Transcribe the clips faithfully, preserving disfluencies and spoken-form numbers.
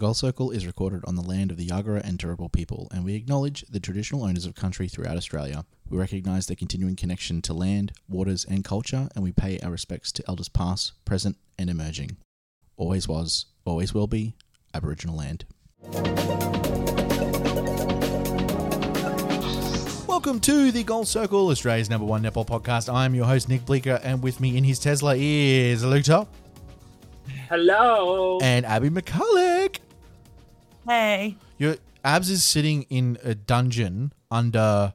The Gold Circle is recorded on the land of the Jagera and Turrbal people, and we acknowledge the traditional owners of country throughout Australia. We recognise their continuing connection to land, waters and culture, and we pay our respects to elders past, present and emerging. Always was, always will be, Aboriginal land. Welcome to The Gold Circle, Australia's number one netball podcast. I'm your host, Nick Bleeker, and with me in his Tesla is Luke Top. Hello. And Abby McCulloch. Hey. Your Abs is sitting in a dungeon under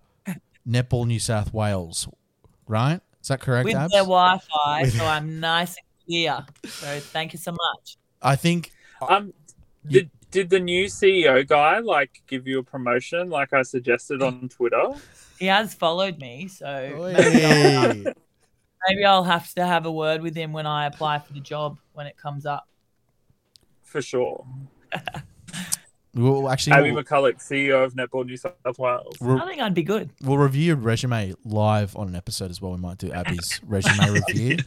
Netball New South Wales, right? Is that correct, With Abs? Their Wi-Fi, With... so I'm nice and clear. So thank you so much. I think... Um, you... the... Did the new C E O guy, like, give you a promotion like I suggested on Twitter? He has followed me, so maybe I'll, have, maybe I'll have to have a word with him when I apply for the job when it comes up. For sure. Well, actually, Abby we'll, McCulloch, C E O of Netball New South Wales. I think I'd be good. We'll review your resume live on an episode as well. We might do Abby's resume review.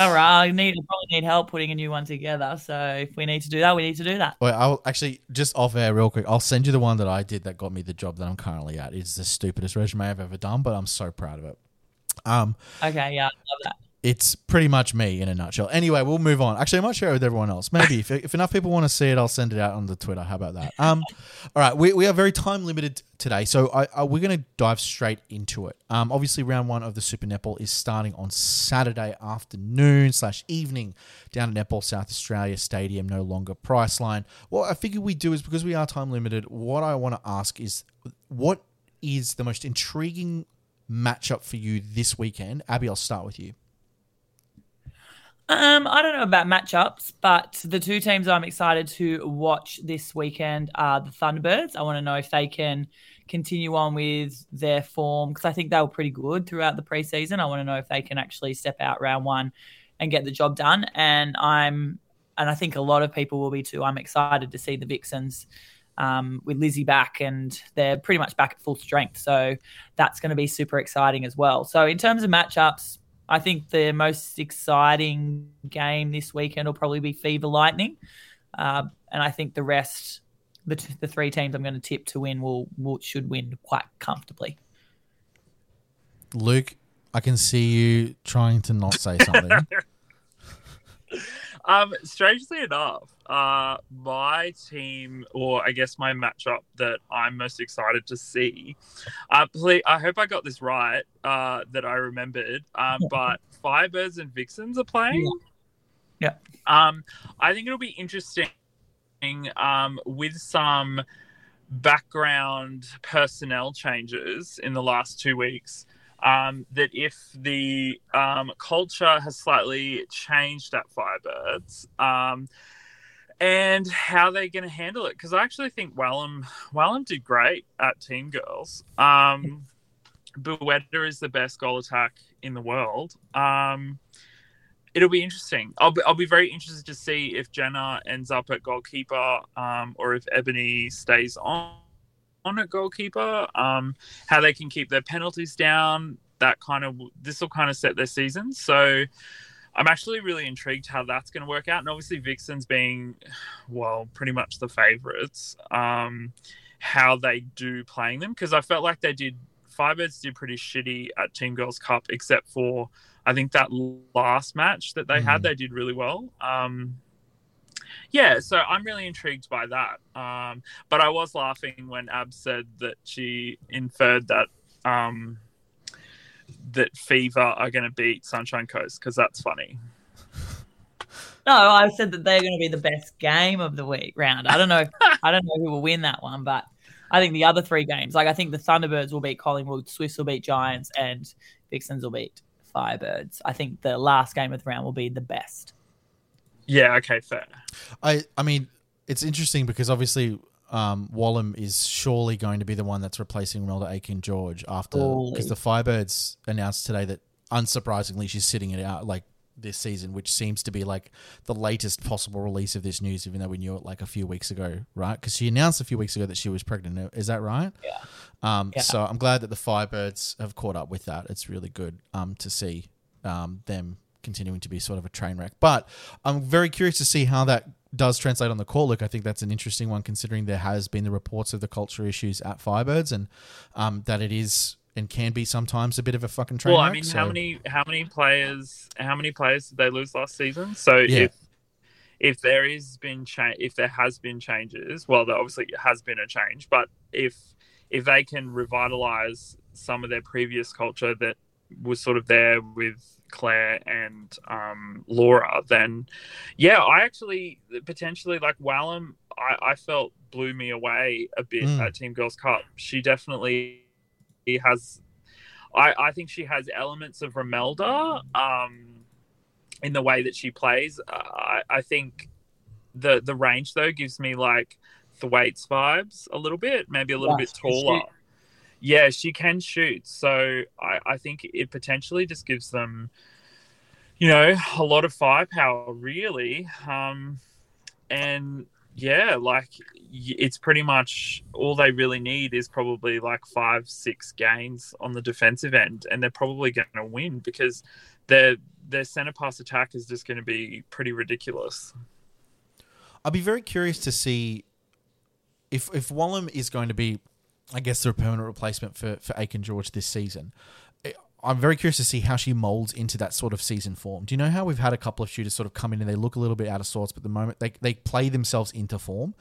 All right, I need I probably need help putting a new one together. So if we need to do that, we need to do that. Well, I'll actually just off air real quick. I'll send you the one that I did that got me the job that I'm currently at. It's the stupidest resume I've ever done, but I'm so proud of it. Um. Okay. Yeah, I love that. It's pretty much me in a nutshell. Anyway, we'll move on. Actually, I might share it with everyone else. Maybe if, if enough people want to see it, I'll send it out on the Twitter. How about that? Um. All right, we we are very time limited today, so I, I we're going to dive straight into it. Um. Obviously, round one of the Super Netball is starting on Saturday afternoon slash evening down at Netball South Australia Stadium. No longer Priceline. What I figured we do is because we are time limited. What I want to ask is, what is the most intriguing matchup for you this weekend? Abby, I'll start with you. Um, I don't know about matchups, but the two teams I'm excited to watch this weekend are the Thunderbirds. I want to know if they can continue on with their form because I think they were pretty good throughout the preseason. I want to know if they can actually step out round one and get the job done. And I'm, and I think a lot of people will be too. I'm excited to see the Vixens um, with Lizzie back, and they're pretty much back at full strength. So that's going to be super exciting as well. So in terms of matchups, I think the most exciting game this weekend will probably be Fever Lightning. Uh, and I think the rest, the t- the three teams I'm going to tip to win will, will should win quite comfortably. Luke, I can see you trying to not say something. um, strangely enough, uh, my team, or I guess my matchup that I'm most excited to see, uh, please, I hope I got this right, uh, that I remembered, um, but Firebirds and Vixens are playing. Yeah. Um, I think it'll be interesting um, with some background personnel changes in the last two weeks. Um, that if the um, culture has slightly changed at Firebirds um, and how they're going to handle it. Because I actually think Wallam, Wallam did great at Team Girls. Um, Buweda is the best goal attack in the world. Um, it'll be interesting. I'll be, I'll be very interested to see if Jenna ends up at goalkeeper um, or if Ebony stays on. on a goalkeeper, um, how they can keep their penalties down, that kind of, this will kind of set their season. So I'm actually really intrigued how that's going to work out. And obviously Vixen's being, well, pretty much the favourites, um, how they do playing them. Because I felt like they did, Firebirds did pretty shitty at Team Girls Cup, except for, I think that last match that they mm. had, they did really well. Um, Yeah, so I'm really intrigued by that. Um, but I was laughing when Ab said that she inferred that um, that Fever are going to beat Sunshine Coast, because that's funny. No, I said that they're going to be the best game of the week round. I don't know. I don't know who will win that one, but I think the other three games, like I think the Thunderbirds will beat Collingwood, Swifts will beat Giants, and Vixens will beat Firebirds. I think the last game of the round will be the best. Yeah, okay, fair. I, I mean, it's interesting because obviously um, Wallam is surely going to be the one that's replacing Romelda Aiken-George after, because the Firebirds announced today that, unsurprisingly, she's sitting it out like this season, which seems to be like the latest possible release of this news, even though we knew it like a few weeks ago, right? Because she announced a few weeks ago that she was pregnant. Is that right? Yeah. Um, yeah. So I'm glad that the Firebirds have caught up with that. It's really good um, to see um, them continuing to be sort of a train wreck. But I'm very curious to see how that does translate on the court. Look, I think that's an interesting one, considering there has been the reports of the culture issues at Firebirds, and um, that it is and can be sometimes a bit of a fucking train wreck. Well, I mean, so. how many how many players how many players did they lose last season? So yeah. if if there is been cha- if there has been changes, well, there obviously has been a change, but if if they can revitalize some of their previous culture that was sort of there with Claire and um, Laura, then yeah, I actually potentially like Wallam, I, I felt blew me away a bit mm. at Team Girls Cup. She definitely has, I, I think she has elements of Romelda um, in the way that she plays. Uh, I, I think the the range though gives me like the weights vibes a little bit, maybe a little yeah, bit taller. Yeah, she can shoot. So I, I think it potentially just gives them, you know, a lot of firepower, really. Um, and, yeah, like it's pretty much all they really need is probably like five, six gains on the defensive end, and they're probably going to win because their their centre pass attack is just going to be pretty ridiculous. I'll be very curious to see if, if Wallam is going to be, I guess, they're a permanent replacement for, for Aiken-George this season. I'm very curious to see how she molds into that sort of season form. Do you know how we've had a couple of shooters sort of come in and they look a little bit out of sorts, but at the moment they, they play themselves into form?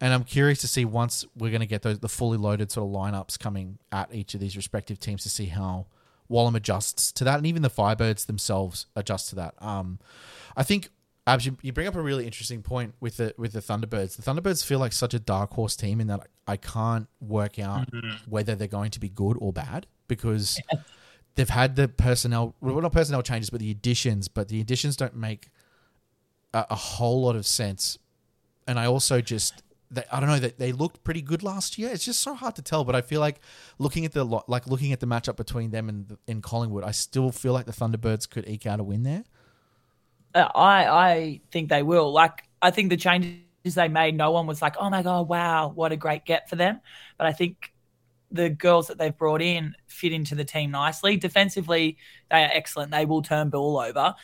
And I'm curious to see once we're going to get those, the fully loaded sort of lineups coming at each of these respective teams to see how Wallam adjusts to that, and even the Firebirds themselves adjust to that. Um, I think... Abs, you bring up a really interesting point with the with the Thunderbirds. The Thunderbirds feel like such a dark horse team in that I can't work out mm-hmm. whether they're going to be good or bad because they've had the personnel, well, not personnel changes, but the additions. But the additions don't make a, a whole lot of sense. And I also just, they, I don't know, that they, they looked pretty good last year. It's just so hard to tell. But I feel like looking at the like looking at the matchup between them and the, in Collingwood, I still feel like the Thunderbirds could eke out a win there. I, I think they will. Like, I think the changes they made, no one was like, oh my God, wow, what a great get for them. But I think the girls that they've brought in fit into the team nicely. Defensively, they are excellent. They will turn ball over.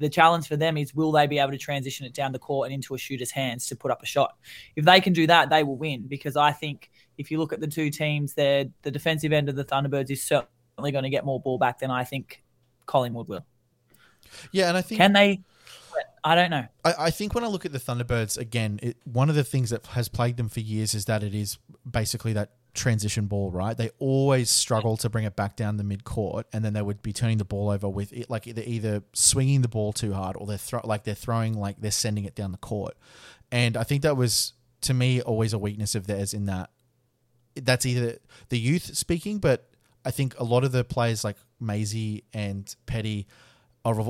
The challenge for them is, will they be able to transition it down the court and into a shooter's hands to put up a shot? If they can do that, they will win, because I think if you look at the two teams, the defensive end of the Thunderbirds is certainly going to get more ball back than I think Collingwood will. Yeah, and I think... Can they... I don't know. I, I think when I look at the Thunderbirds, again, it, one of the things that has plagued them for years is that it is basically that transition ball, right? They always struggle to bring it back down the mid-court, and then they would be turning the ball over with it, like they're either swinging the ball too hard or they're thro- like they're throwing, like they're sending it down the court. And I think that was, to me, always a weakness of theirs in that that's either the youth speaking, but I think a lot of the players like Maisie and Petty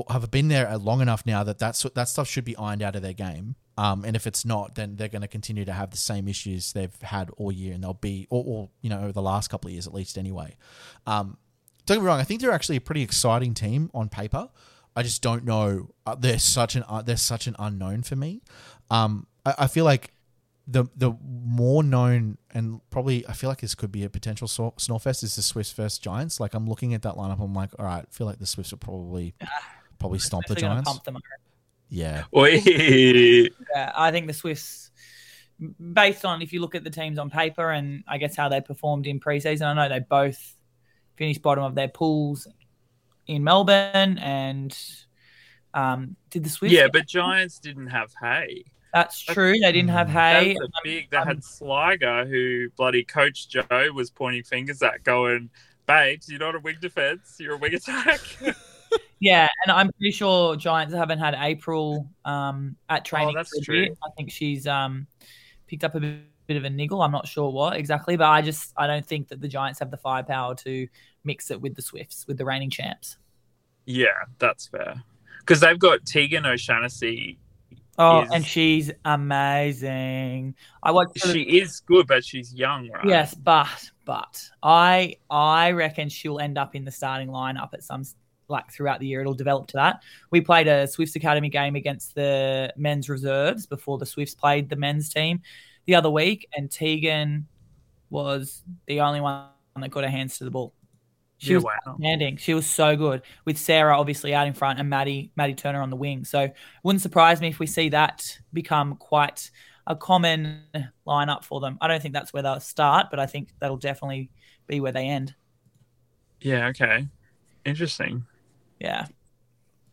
have been there long enough now that that's, that stuff should be ironed out of their game. Um, and if it's not, then they're going to continue to have the same issues they've had all year, and they'll be, or, or you know, over the last couple of years at least anyway. Um, don't get me wrong, I think they're actually a pretty exciting team on paper. I just don't know. Uh, they're such an uh, they're such an unknown for me. Um, I, I feel like the the more known, and probably I feel like this could be a potential snore, snore fest, is the Swifts versus Giants. Like, I'm looking at that lineup, I'm like, all right, I feel like the Swifts will probably probably stomp the Giants. Pump them yeah. yeah, I think the Swifts, based on if you look at the teams on paper and I guess how they performed in preseason, I know they both finished bottom of their pools in Melbourne, and um, did the Swifts? Yeah, but Giants didn't have hay. That's true. They didn't have hay. That's a big. They um, had Sligo, who bloody Coach Joe was pointing fingers at, going, "Babes, you're not a wing defence. You're a wing attack." Yeah, and I'm pretty sure Giants haven't had April um, at training. Oh, that's true. I think she's um, picked up a bit, bit of a niggle. I'm not sure what exactly, but I just I don't think that the Giants have the firepower to mix it with the Swifts, with the reigning champs. Yeah, that's fair, because they've got Tegan O'Shaughnessy. Oh, is, and she's amazing. I watched. She the, is good, but she's young, right? Yes, but but I I reckon she'll end up in the starting lineup at some like throughout the year. It'll develop to that. We played a Swifts Academy game against the men's reserves before the Swifts played the men's team the other week, and Tegan was the only one that got her hands to the ball. She yeah, was wow. outstanding. She was so good with Sarah obviously out in front and Maddie Maddie Turner on the wing. So it wouldn't surprise me if we see that become quite a common lineup for them. I don't think that's where they'll start, but I think that'll definitely be where they end. Yeah, okay. Interesting. Yeah.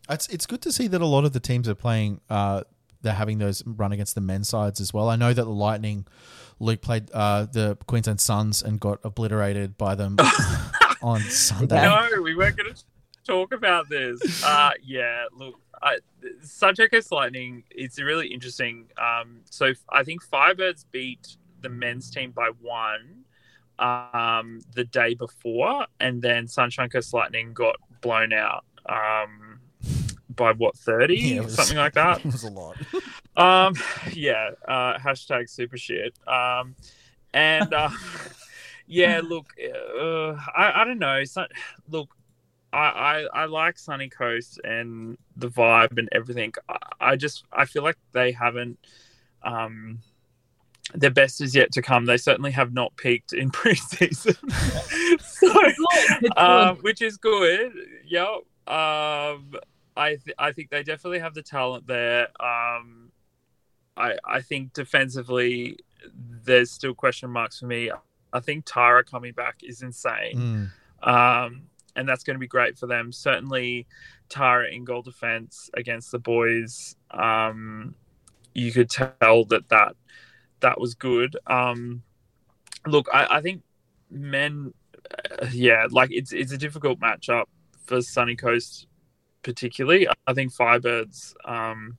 It's it's good to see that a lot of the teams are playing uh, they're having those run against the men's sides as well. I know that the Lightning, Luke played uh, the Queensland Suns and got obliterated by them on Sunday. No, we weren't going to talk about this. Uh, yeah, look, I, subject as Lightning, it's really interesting. Um, so I think Firebirds beat the men's team by one um, the day before, and then Sunshine Coast Lightning got blown out um, by, what, thirty? Yeah, was, something like that. It was a lot. um, yeah, uh, hashtag super shit. Um, and... Uh, Yeah, look, uh, I, I don't know. Sun, look, I, I, I like Sunny Coast and the vibe and everything. I, I just I feel like they haven't um, – their best is yet to come. They certainly have not peaked in preseason, so, um, which is good. Yep. Um, I th- I think they definitely have the talent there. Um, I I think defensively there's still question marks for me. I think Tara coming back is insane. Mm. Um, and that's going to be great for them. Certainly Tara in goal defense against the boys, um, you could tell that that, that was good. Um, look, I, I think men, uh, yeah, like it's it's a difficult matchup for Sunny Coast particularly. I think Firebirds um,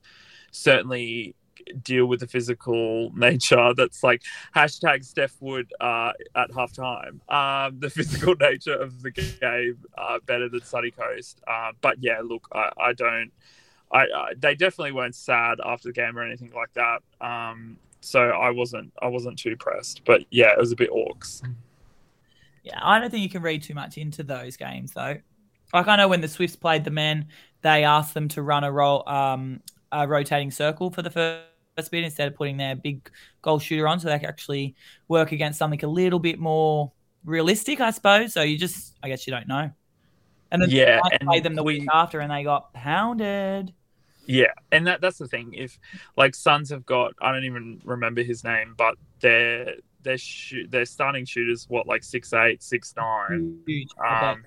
certainly... deal with the physical nature that's like hashtag Steph Wood uh, at halftime. Um, the physical nature of the game uh, better than Sunny Coast. Uh, but yeah, look, I, I don't. I, I they definitely weren't sad after the game or anything like that. Um, so I wasn't. I wasn't too pressed. But yeah, it was a bit orcs. Yeah, I don't think you can read too much into those games though. Like I know when the Swifts played the men, they asked them to run a roll. Um, a rotating circle for the first bit instead of putting their big goal shooter on so they can actually work against something a little bit more realistic, I suppose. So you just, I guess you don't know. And then yeah, I played them the we, week after and they got pounded. Yeah, and that that's the thing. If, like, Suns have got, I don't even remember his name, but their their sh- their starting shooters, what, like six eight, six nine. Huge. Um,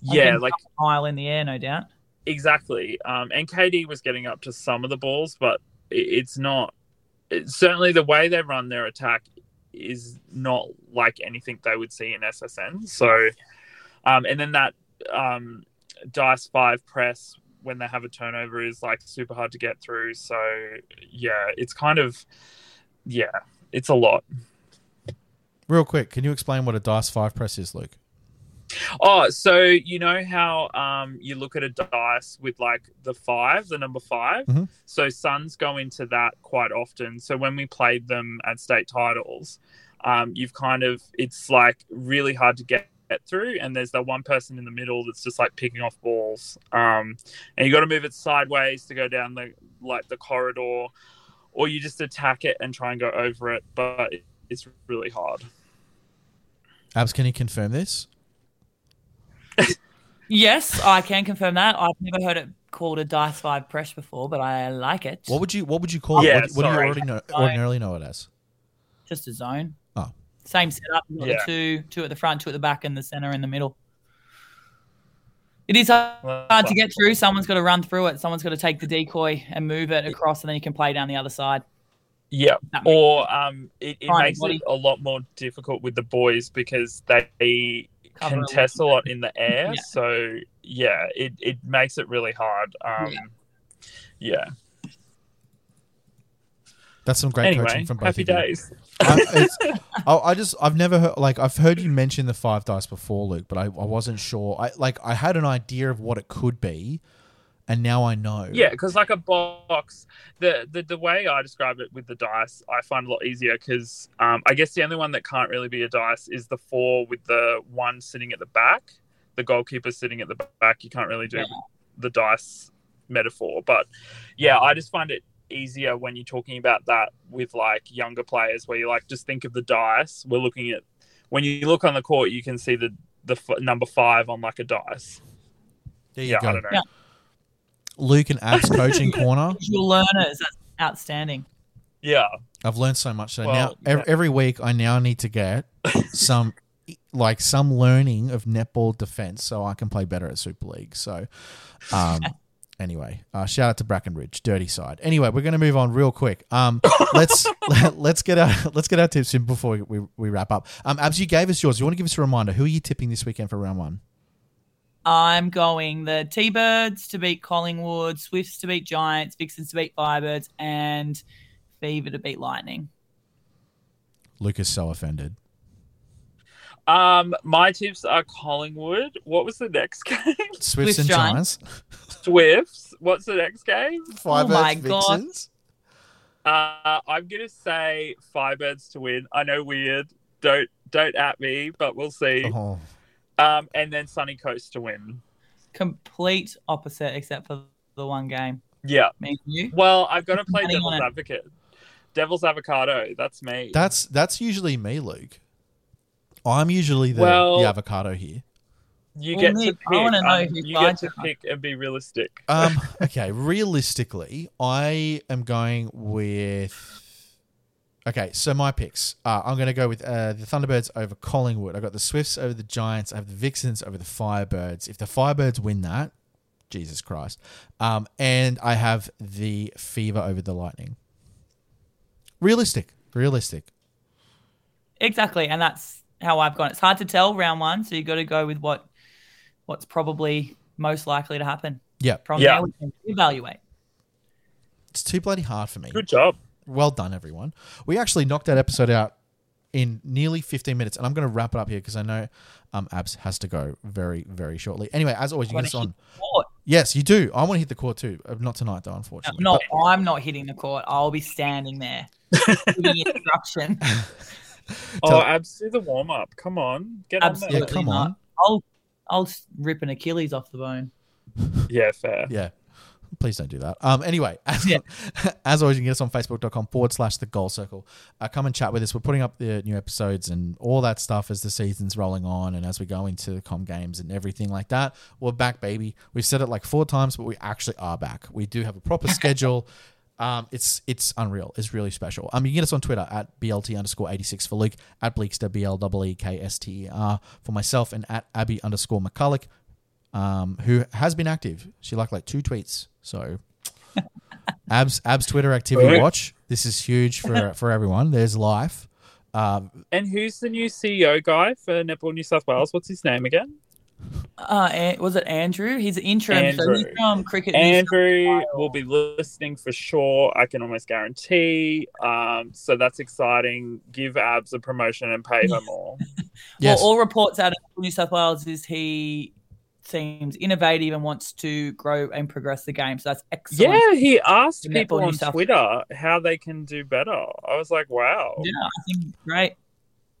yeah, like... a mile in the air, no doubt. Exactly. Um, and K D was getting up to some of the balls, but it's not it's certainly the way they run their attack is not like anything they would see in S S N. So, um, and then that um, dice five press when they have a turnover is like super hard to get through. So yeah, it's kind of, yeah, it's a lot. Real quick, can you explain what a dice five press is, Luke? Oh, so you know how um, you look at a dice with like the five, the number five? Mm-hmm. So Suns go into that quite often. So when we played them at state titles, um, you've kind of, it's like really hard to get through. And there's that one person in the middle that's just like picking off balls. Um, and you got to move it sideways to go down the, like the corridor, or you just attack it and try and go over it. But it's really hard. Abs, can you confirm this? Yes, I can confirm that. I've never heard it called a dice five press before, but I like it. What would you What would you call yeah, it? What, what do you already know, ordinarily know it as? Just a zone. Oh, same setup. You've got yeah. two, two at the front, two at the back, and the center in the middle. It is hard to get through. Someone's got to run through it. Someone's got to take the decoy and move it across, and then you can play down the other side. Yeah, or um, it, it makes body. It a lot more difficult with the boys because they. Contest a lot in the air, yeah. So yeah, it, it makes it really hard. Um, yeah. yeah, that's some great anyway, coaching from both happy of you. Days. I, I, I just I've never heard like I've heard you mention the five dice before, Luke, but I, I wasn't sure. I like I had an idea of what it could be, and now I know. Yeah, because like a box, the, the the way I describe it with the dice, I find a lot easier because um, I guess the only one that can't really be a dice is the four with the one sitting at the back, the goalkeeper sitting at the back. You can't really do yeah. the dice metaphor. But yeah, I just find it easier when you're talking about that with like younger players where you like just think of the dice. We're looking at, when you look on the court, you can see the the f- number five on like a dice. There you yeah, go. I don't know. Yeah. Luke and Ab's coaching corner. Visual learners, that's outstanding. Yeah. I've learned so much. So well, now yeah. every week I now need to get some like some learning of netball defense so I can play better at Super League. So um, anyway, uh, shout out to Brackenridge, dirty side. Anyway, we're going to move on real quick. Um, let's let, let's get our let's get our tips in before we, we wrap up. Um, Abs, you gave us yours. You want to give us a reminder? Who are you tipping this weekend for round one? I'm going the T-Birds to beat Collingwood, Swifts to beat Giants, Vixens to beat Firebirds, and Fever to beat Lightning. Luke is so offended. Um, my tips are Collingwood. What was the next game? Swifts, Swifts and Giants. Swifts. What's the next game? Firebirds, oh my Vixens. God. Uh, I'm going to say Firebirds to win. I know, weird. Don't don't at me, but we'll see. Oh. Um, and then Sunny Coast to win. Complete opposite except for the one game. Yeah. Me and you. Well, I've got to play Devil's Advocate. Devil's Avocado. That's me. That's that's usually me, Luke. I'm usually the, well, the avocado here. You well, get Nick, to pick. I want to know um, who you get to are. pick and be realistic. Um, okay, realistically, I am going with... Okay, so my picks. Uh, I'm going to go with uh, the Thunderbirds over Collingwood. I've got the Swifts over the Giants. I have the Vixens over the Firebirds. If the Firebirds win that, Jesus Christ. Um, and I have the Fever over the Lightning. Realistic. Realistic. Exactly, and that's how I've gone. It's hard to tell round one, so you've got to go with what what's probably most likely to happen. Yeah. From yeah. there, we can evaluate. It's too bloody hard for me. Good job. Well done, everyone. We actually knocked that episode out in nearly fifteen minutes, and I'm going to wrap it up here because I know um, Abs has to go very, very shortly. Anyway, as always, you can get us on. Yes, you do. I want to hit the court too. Not tonight, though, unfortunately. No, but- I'm not hitting the court. I'll be standing there giving instruction. Oh, Abs, do the warm up. Come on, get Absolutely on there. Yeah, come on. I'll I'll rip an Achilles off the bone. Yeah, fair. Yeah. Please don't do that. Um. Anyway, as, yeah. as always, you can get us on facebook.com forward slash the goal circle. Uh, come and chat with us. We're putting up the new episodes and all that stuff as the season's rolling on and as we go into the comm games and everything like that. We're back, baby. We've said it like four times, but we actually are back. We do have a proper schedule. Um, it's it's unreal. It's really special. Um, you can get us on Twitter at BLT underscore 86 for Luke, at Bleekster, B L E E K S T E R for myself, and at Abby underscore McCulloch, um, who has been active. She liked like two tweets. So Ab's Ab's Twitter activity watch. This is huge for for everyone. There's life. Um, and who's the new C E O guy for Netball New South Wales? What's his name again? Uh, was it Andrew? He's an interim. Andrew, so he's from cricket. Andrew will be listening for sure. I can almost guarantee. Um, so that's exciting. Give Abs a promotion and pay her more. Yes. Well, all reports out of New South Wales is he seems innovative and wants to grow and progress the game. So that's excellent. Yeah, he asked people on Twitter how they can do better. I was like, wow. Yeah, I think it's great.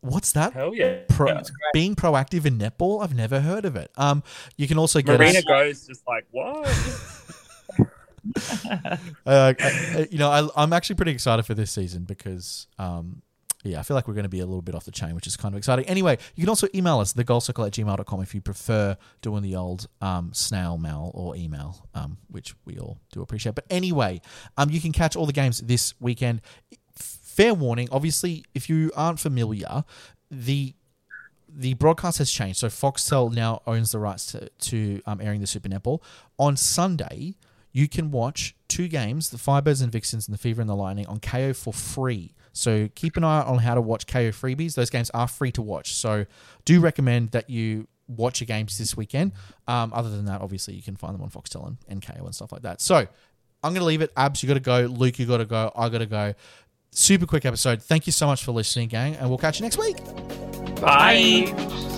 What's that? Hell yeah. Pro- yeah being proactive in netball? I've never heard of it. Um, you can also get Marina us- goes just like, what? uh, you know, I, I'm actually pretty excited for this season because, um, yeah, I feel like we're going to be a little bit off the chain, which is kind of exciting. Anyway, you can also email us, thegoalcircle at gmail dot com, if you prefer doing the old um, snail mail or email, um, which we all do appreciate. But anyway, um, you can catch all the games this weekend. Fair warning, obviously, if you aren't familiar, the the broadcast has changed. So Foxtel now owns the rights to, to um, airing the Super Netball. On Sunday, you can watch two games, the Firebirds and Vixens and the Fever and the Lightning, on Kayo for free. So keep an eye on how to watch Kayo freebies. Those games are free to watch. So do recommend that you watch your games this weekend. Um, other than that, obviously, you can find them on Foxtel and, and Kayo and stuff like that. So I'm going to leave it. Abs, you got to go. Luke, you got to go. I got to go. Super quick episode. Thank you so much for listening, gang, and we'll catch you next week. Bye. Bye.